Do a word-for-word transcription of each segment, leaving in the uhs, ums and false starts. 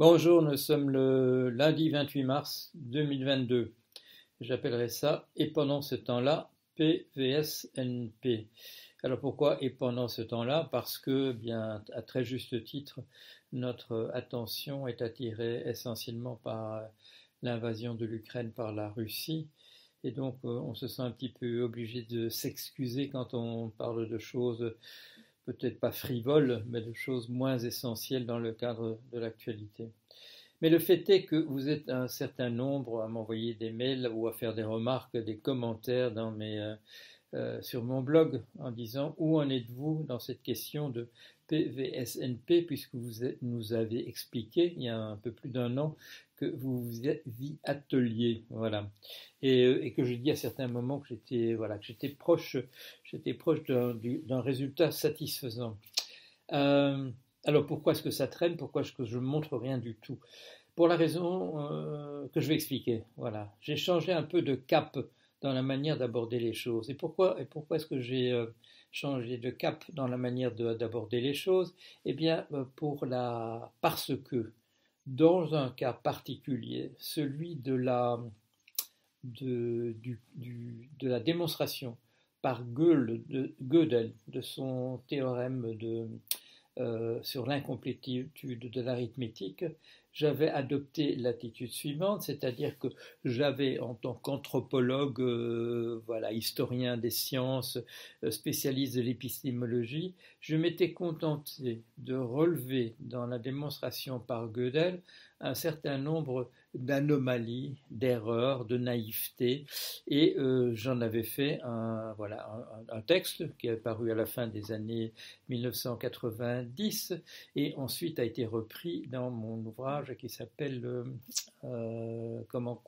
Bonjour, nous sommes le lundi vingt-huit mars deux mille vingt-deux. J'appellerai ça « Et pendant ce temps-là, P V S N P ». Alors pourquoi « Et pendant ce temps-là » Parce que, bien à très juste titre, notre attention est attirée essentiellement par l'invasion de l'Ukraine par la Russie. Et donc on se sent un petit peu obligé de s'excuser quand on parle de choses peut-être pas frivoles, mais de choses moins essentielles dans le cadre de l'actualité. Mais le fait est que vous êtes un certain nombre à m'envoyer des mails ou à faire des remarques, des commentaires dans mes, euh, sur mon blog en disant « Où en êtes-vous dans cette question de P V S N P » puisque vous êtes, nous avez expliqué il y a un peu plus d'un an que vous vous êtes dit atelier, voilà, et, et que je dis à certains moments que j'étais voilà, que j'étais proche, j'étais proche d'un, d'un résultat satisfaisant. Euh, alors pourquoi est-ce que ça traîne? Pourquoi est-ce que je ne montre rien du tout? Pour la raison euh, que je vais expliquer, voilà. J'ai changé un peu de cap dans la manière d'aborder les choses. Et pourquoi, et pourquoi est-ce que j'ai euh, changé de cap dans la manière de, d'aborder les choses? Eh bien, pour la, parce que dans un cas particulier, celui de la, de, du, du, de la démonstration par Gödel de, Gödel, de son théorème de, euh, sur l'incomplétude de l'arithmétique, j'avais adopté l'attitude suivante, c'est-à-dire que j'avais, en tant qu'anthropologue, euh, voilà, historien des sciences, euh, spécialiste de l'épistémologie, je m'étais contenté de relever dans la démonstration par Gödel un certain nombre d'anomalies, d'erreurs, de naïveté, et euh, j'en avais fait un, voilà, un, un texte qui est paru à la fin des années mille neuf cent quatre-vingt-dix et ensuite a été repris dans mon ouvrage qui s'appelle euh, euh, comment,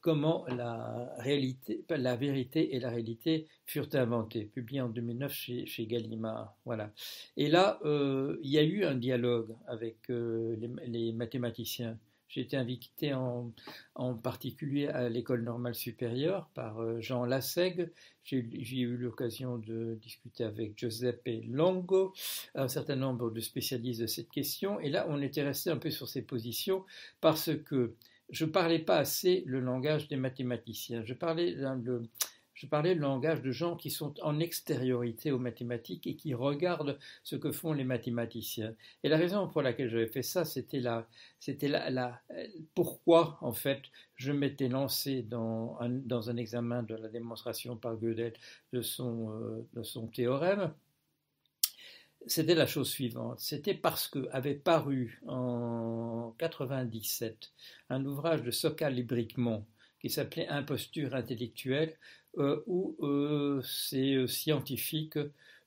comment la, réalité, la vérité et la réalité furent inventées, publié en deux mille neuf chez, chez Gallimard. Voilà. Et là, euh, il y a eu un dialogue avec euh, les, les mathématiciens. J'ai été invité en, en particulier à l'École normale supérieure par Jean Lassègue. J'ai, j'ai eu l'occasion de discuter avec Giuseppe Longo, un certain nombre de spécialistes de cette question. Et là, on était resté un peu sur ces positions parce que je ne parlais pas assez le langage des mathématiciens. Je parlais le... Je parlais le langage de gens qui sont en extériorité aux mathématiques et qui regardent ce que font les mathématiciens. Et la raison pour laquelle j'avais fait ça, c'était la, c'était la, la, pourquoi, en fait, je m'étais lancé dans un, dans un examen de la démonstration par Gödel de son, euh, de son théorème. C'était la chose suivante, c'était parce qu'avait paru en mille neuf cent quatre-vingt-dix-sept un ouvrage de Sokal et Bricmont qui s'appelait « Imposture intellectuelle », Euh, où euh, ces euh, scientifiques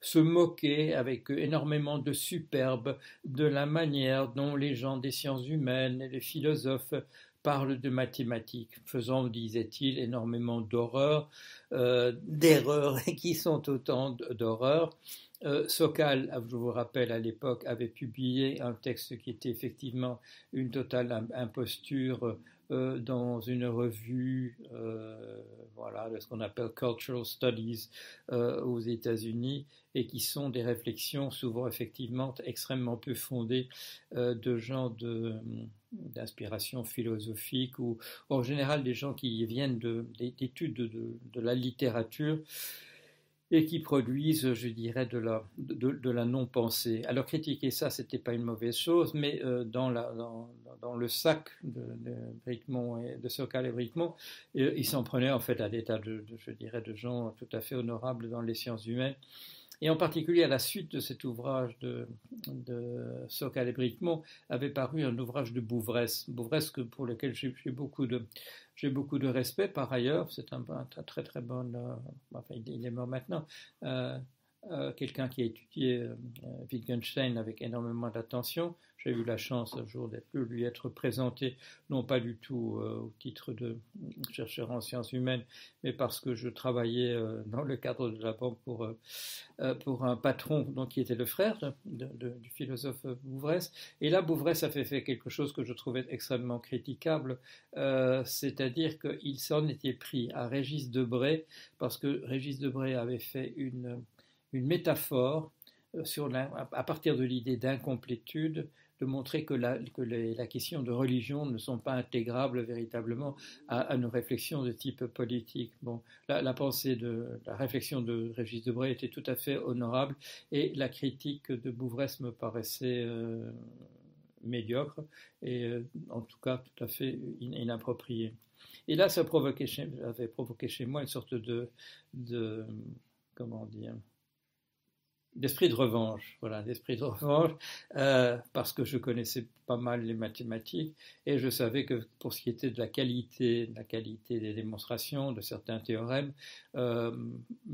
se moquaient avec euh, énormément de superbe de la manière dont les gens des sciences humaines et les philosophes parlent de mathématiques, faisant, disait-il, énormément d'horreurs, euh, d'erreurs qui sont autant d'horreurs. Euh, Sokal, je vous rappelle, à l'époque, avait publié un texte qui était effectivement une totale imposture Euh, dans une revue euh, voilà, de ce qu'on appelle Cultural Studies euh, aux États-Unis et qui sont des réflexions souvent effectivement extrêmement peu fondées euh, de gens de, d'inspiration philosophique ou en général des gens qui viennent de, d'études de, de, de la littérature et qui produisent, je dirais, de la, de, de la non-pensée. Alors critiquer ça, c'était pas une mauvaise chose, mais euh, dans, la, dans, dans le sac de, de, Bricmont et, de Sokal et Bricmont, euh, ils s'en prenaient en fait à des tas de, de, je dirais, de gens tout à fait honorables dans les sciences humaines, et en particulier à la suite de cet ouvrage de, de Sokal et Bricmont avait paru un ouvrage de Bouvresse, Bouvresse que, pour lequel j'ai, j'ai, beaucoup de, j'ai beaucoup de respect par ailleurs, c'est un, un très très bon, euh, enfin il est mort maintenant, euh, euh, quelqu'un qui a étudié euh, Wittgenstein avec énormément d'attention. J'ai eu la chance un jour d'être, de lui être présenté, non pas du tout euh, au titre de chercheur en sciences humaines, mais parce que je travaillais euh, dans le cadre de la banque pour, euh, pour un patron donc, qui était le frère de, de, du philosophe Bouvresse. Et là, Bouvresse a fait, fait quelque chose que je trouvais extrêmement critiquable, euh, c'est-à-dire qu'il s'en était pris à Régis Debray, parce que Régis Debray avait fait une, une métaphore sur la, à partir de l'idée d'incomplétude, de montrer que la, que les, la question de religion ne sont pas intégrables véritablement à, à nos réflexions de type politique. Bon, la, la pensée de la réflexion de Régis Debray était tout à fait honorable et la critique de Bouvresse me paraissait euh, médiocre et euh, en tout cas tout à fait in, inappropriée. Et là, ça provoquait chez, avait provoqué chez moi une sorte de, de comment dire, d'esprit de revanche, voilà, d'esprit de revanche, euh, parce que je connaissais pas mal les mathématiques et je savais que pour ce qui était de la qualité, de la qualité des démonstrations, de certains théorèmes, euh,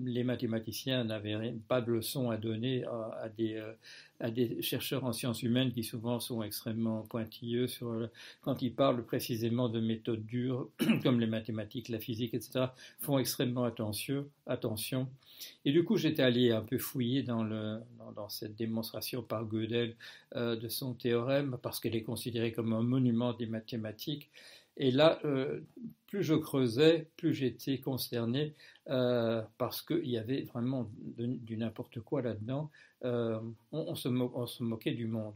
les mathématiciens n'avaient pas de leçons à donner à, à, des, euh, à des chercheurs en sciences humaines qui souvent sont extrêmement pointilleux sur le, quand ils parlent précisément de méthodes dures comme les mathématiques, la physique, et cetera, font extrêmement attention. attention. Et du coup, j'étais allé un peu fouiller dans, le, dans, dans cette démonstration par Gödel euh, de son théorème, parce qu'elle est considérée comme un monument des mathématiques. Et là, euh, plus je creusais, plus j'étais consterné, euh, parce qu'il y avait vraiment de, du n'importe quoi là-dedans. Euh, on, on, se mo- on se moquait du monde.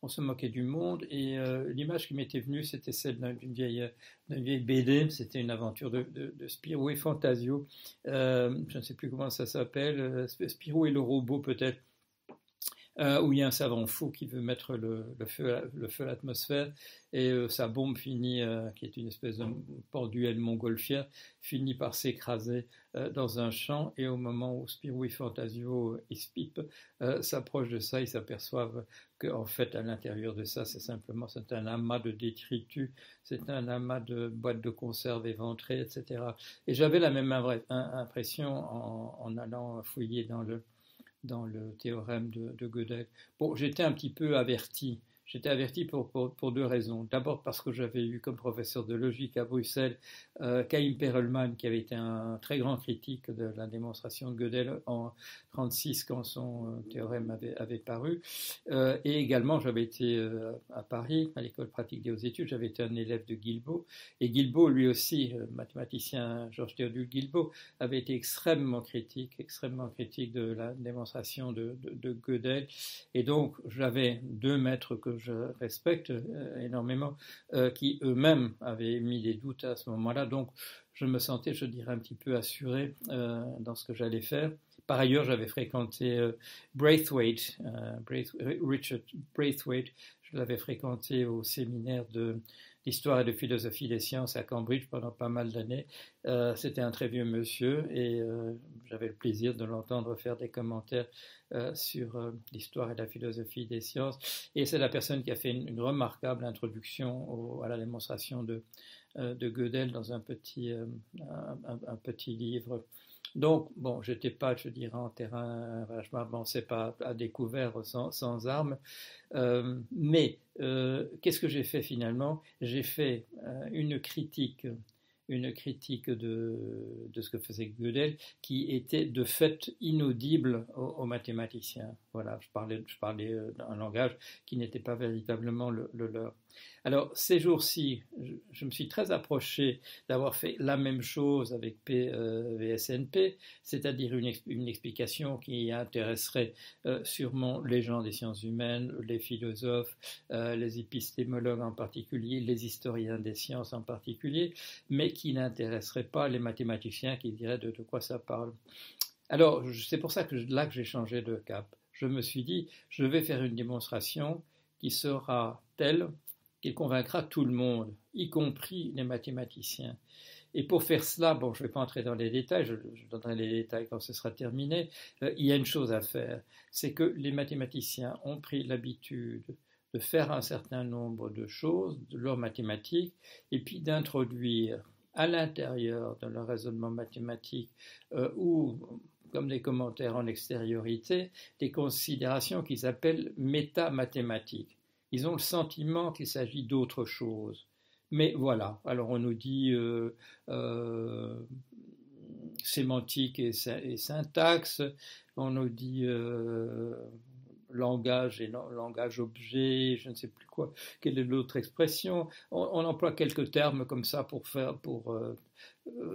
On se moquait du monde et euh, l'image qui m'était venue, c'était celle d'une vieille, d'une vieille B D, c'était une aventure de, de, de Spirou et Fantasio, euh, je ne sais plus comment ça s'appelle, euh, Spirou et le robot peut-être, euh, où il y a un savant fou qui veut mettre le, le, feu, le feu à l'atmosphère et euh, sa bombe finit, euh, qui est une espèce de penduelle montgolfière, finit par s'écraser euh, dans un champ et au moment où Spirou et Fantasio euh, espipe, euh, s'approchent de ça, ils s'aperçoivent qu'en fait, à l'intérieur de ça, c'est simplement c'est un amas de détritus, c'est un amas de boîtes de conserve éventrées, et cetera. Et j'avais la même impression en, en allant fouiller dans le, dans le théorème de, de Gödel. Bon, j'étais un petit peu averti. J'étais averti pour, pour, pour deux raisons. D'abord parce que j'avais eu comme professeur de logique à Bruxelles euh, Caïm Perelman, qui avait été un très grand critique de la démonstration de Gödel en mille neuf cent trente-six, quand son euh, théorème avait, avait paru. Euh, et également, j'avais été euh, à Paris, à l'école pratique des hautes études, j'avais été un élève de Guilbault. Et Guilbault, lui aussi, euh, mathématicien Georges Théodule-Guilbault, avait été extrêmement critique, extrêmement critique de la démonstration de, de, de Gödel. Et donc, j'avais deux maîtres que je respecte euh, énormément, euh, qui eux-mêmes avaient mis des doutes à ce moment-là. Donc, je me sentais, je dirais, un petit peu assuré euh, dans ce que j'allais faire. Par ailleurs, j'avais fréquenté euh, Braithwaite, euh, Braith- Richard Braithwaite. Je l'avais fréquenté au séminaire de d'histoire et de philosophie des sciences à Cambridge pendant pas mal d'années. Euh, c'était un très vieux monsieur et euh, j'avais le plaisir de l'entendre faire des commentaires euh, sur euh, l'histoire et la philosophie des sciences. Et c'est la personne qui a fait une, une remarquable introduction au, à la démonstration de, euh, de Gödel dans un petit, euh, un, un petit livre. Donc, bon, je n'étais pas, je dirais, en terrain, je ne m'avançais pas à découvert sans, sans armes. Euh, mais euh, qu'est-ce que j'ai fait finalement ? J'ai fait euh, une critique, une critique de, de ce que faisait Gödel qui était de fait inaudible aux, aux mathématiciens. Voilà, je parlais, je parlais d'un langage qui n'était pas véritablement le, le leur. Alors, ces jours-ci, je, je me suis très approché d'avoir fait la même chose avec P V S N P, c'est-à-dire une, une explication qui intéresserait euh, sûrement les gens des sciences humaines, les philosophes, euh, les épistémologues en particulier, les historiens des sciences en particulier, mais qui n'intéresserait pas les mathématiciens qui diraient de, de quoi ça parle. Alors, c'est pour ça que là que j'ai changé de cap. Je me suis dit, je vais faire une démonstration qui sera telle qu'il convaincra tout le monde, y compris les mathématiciens. Et pour faire cela, bon, je ne vais pas entrer dans les détails, je, je donnerai les détails quand ce sera terminé, euh, il y a une chose à faire, c'est que les mathématiciens ont pris l'habitude de faire un certain nombre de choses, de leurs mathématiques, et puis d'introduire à l'intérieur de leur raisonnement mathématique euh, ou comme des commentaires en extériorité, des considérations qu'ils appellent métamathématiques. Ils ont le sentiment qu'il s'agit d'autre chose. Mais voilà, alors on nous dit euh, euh, sémantique et, et syntaxe, on nous dit euh, langage et langage-objet, je ne sais plus quoi, quelle est l'autre expression. On, on emploie quelques termes comme ça pour faire, pour, euh,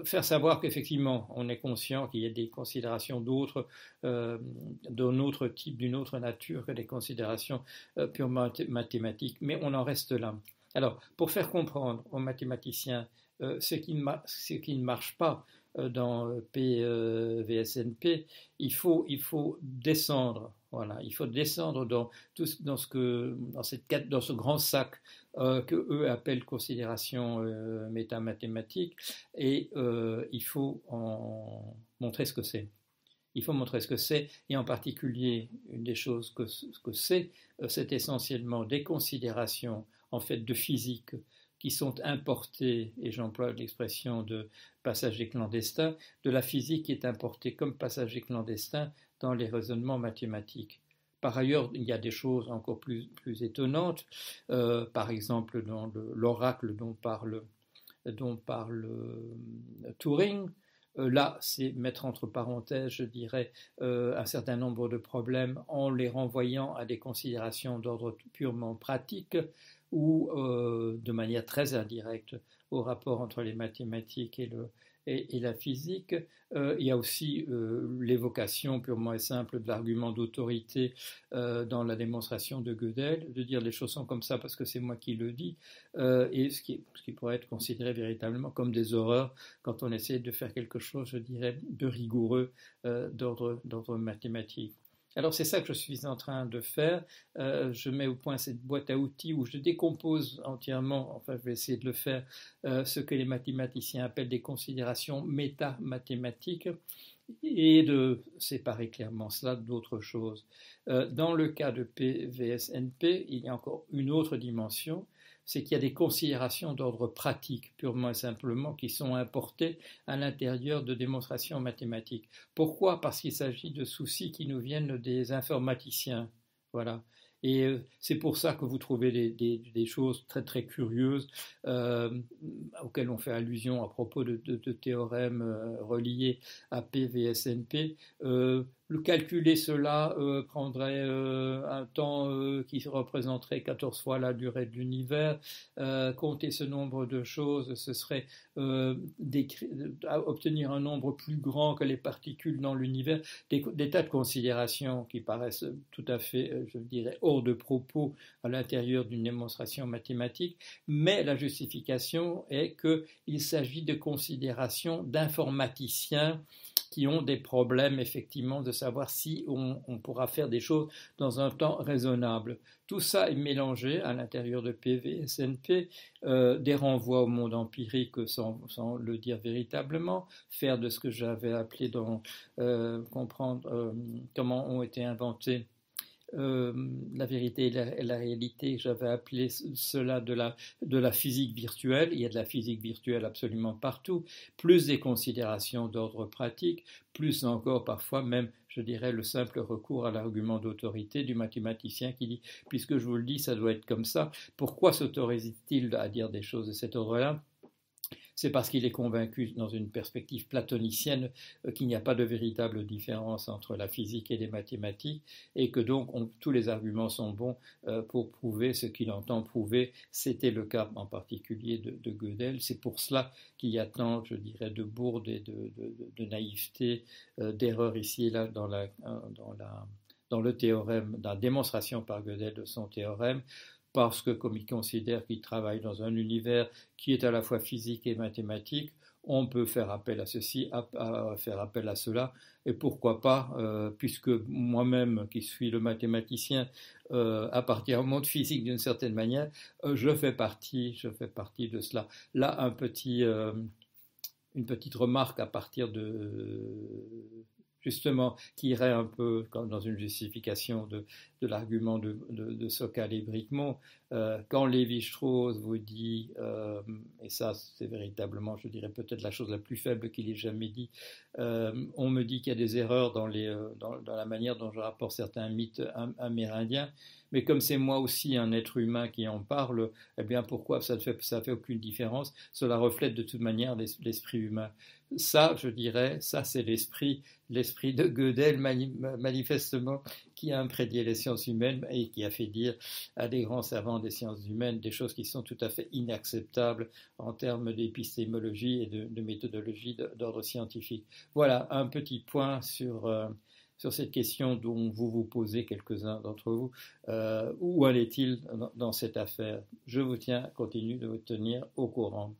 faire savoir qu'effectivement, on est conscient qu'il y a des considérations d'autres, euh, d'un autre type, d'une autre nature que des considérations euh, purement mathématiques. Mais on en reste là. Alors, pour faire comprendre aux mathématiciens euh, ce qui ne marche pas euh, dans P V S N P, il faut, il faut descendre. Voilà, il faut descendre dans, tout, dans, ce, que, dans, cette, dans ce grand sac euh, que eux appellent considération euh, métamathématique, et euh, il faut en montrer ce que c'est. Il faut montrer ce que c'est, et en particulier, une des choses que, que c'est, c'est essentiellement des considérations en fait de physique qui sont importées, et j'emploie l'expression de passager clandestin, de la physique qui est importée comme passager clandestin dans les raisonnements mathématiques. Par ailleurs, il y a des choses encore plus, plus étonnantes, euh, par exemple dans le, l'oracle dont parle, dont parle euh, Turing. Euh, là, c'est mettre entre parenthèses, je dirais, euh, un certain nombre de problèmes en les renvoyant à des considérations d'ordre purement pratique ou euh, de manière très indirecte au rapport entre les mathématiques et le Et, et la physique. Euh, il y a aussi euh, l'évocation purement et simple de l'argument d'autorité euh, dans la démonstration de Gödel, de dire les choses sont comme ça parce que c'est moi qui le dis, euh, et ce qui, ce qui pourrait être considéré véritablement comme des horreurs quand on essaie de faire quelque chose, je dirais, de rigoureux euh, d'ordre, d'ordre mathématique. Alors c'est ça que je suis en train de faire. Euh, je mets au point cette boîte à outils où je décompose entièrement, enfin je vais essayer de le faire, euh, ce que les mathématiciens appellent des considérations métamathématiques, et de séparer clairement cela d'autres choses. Euh, dans le cas de P V S N P, il y a encore une autre dimension, c'est qu'il y a des considérations d'ordre pratique, purement et simplement, qui sont importées à l'intérieur de démonstrations mathématiques. Pourquoi ? Parce qu'il s'agit de soucis qui nous viennent des informaticiens. Voilà. Et c'est pour ça que vous trouvez des, des, des choses très très curieuses euh, auxquelles on fait allusion à propos de, de, de théorèmes euh, reliés à P V S N P. Euh, le calculer cela euh, prendrait euh, un temps euh, qui représenterait quatorze fois la durée de l'univers. Euh, compter ce nombre de choses, ce serait euh, obtenir un nombre plus grand que les particules dans l'univers. Des, des tas de considérations qui paraissent tout à fait, je dirais, hors de propos à l'intérieur d'une démonstration mathématique, mais la justification est qu'il s'agit de considérations d'informaticiens qui ont des problèmes, effectivement, de savoir si on, on pourra faire des choses dans un temps raisonnable. Tout ça est mélangé à l'intérieur de P V S N P, euh, des renvois au monde empirique sans, sans le dire véritablement, faire de ce que j'avais appelé dans euh, comprendre euh, comment ont été inventés Euh, la vérité et la, la réalité, j'avais appelé cela de la, de la physique virtuelle. Il y a de la physique virtuelle absolument partout, plus des considérations d'ordre pratique, plus encore parfois même, je dirais, le simple recours à l'argument d'autorité du mathématicien qui dit « puisque je vous le dis, ça doit être comme ça, pourquoi s'autorise-t-il à dire des choses de cet ordre-là ?» C'est parce qu'il est convaincu, dans une perspective platonicienne, qu'il n'y a pas de véritable différence entre la physique et les mathématiques, et que donc on, tous les arguments sont bons pour prouver ce qu'il entend prouver. C'était le cas en particulier de, de Gödel. C'est pour cela qu'il y a tant, je dirais, de bourdes et de, de, de naïveté, d'erreurs ici et là dans la, dans la, dans le théorème, dans la démonstration par Gödel de son théorème, parce que comme il considère qu'il travaille dans un univers qui est à la fois physique et mathématique, on peut faire appel à ceci, à, à faire appel à cela, et pourquoi pas, euh, puisque moi-même, qui suis le mathématicien, euh, appartient au monde physique d'une certaine manière, euh, je fais partie, je fais partie de cela. Là, un petit, euh, une petite remarque à partir de... Euh, justement, qui irait un peu comme dans une justification de, de l'argument de, de, de Sokal et Bricmont. Euh, quand Lévi-Strauss vous dit, euh, et ça c'est véritablement, je dirais, peut-être la chose la plus faible qu'il ait jamais dit, euh, on me dit qu'il y a des erreurs dans, les, dans, dans la manière dont je rapporte certains mythes am- amérindiens, mais comme c'est moi aussi un être humain qui en parle, eh bien pourquoi ça ne fait, ça fait aucune différence, cela reflète de toute manière l'esprit humain. Ça, je dirais, ça c'est l'esprit, l'esprit de Gödel, mani- manifestement, qui a imprédié les sciences humaines et qui a fait dire à des grands savants des sciences humaines des choses qui sont tout à fait inacceptables en termes d'épistémologie et de, de méthodologie d'ordre scientifique. Voilà un petit point sur... Euh, sur cette question dont vous vous posez, quelques-uns d'entre vous, euh, où allait-il dans cette affaire ? Je vous tiens, continue de vous tenir au courant.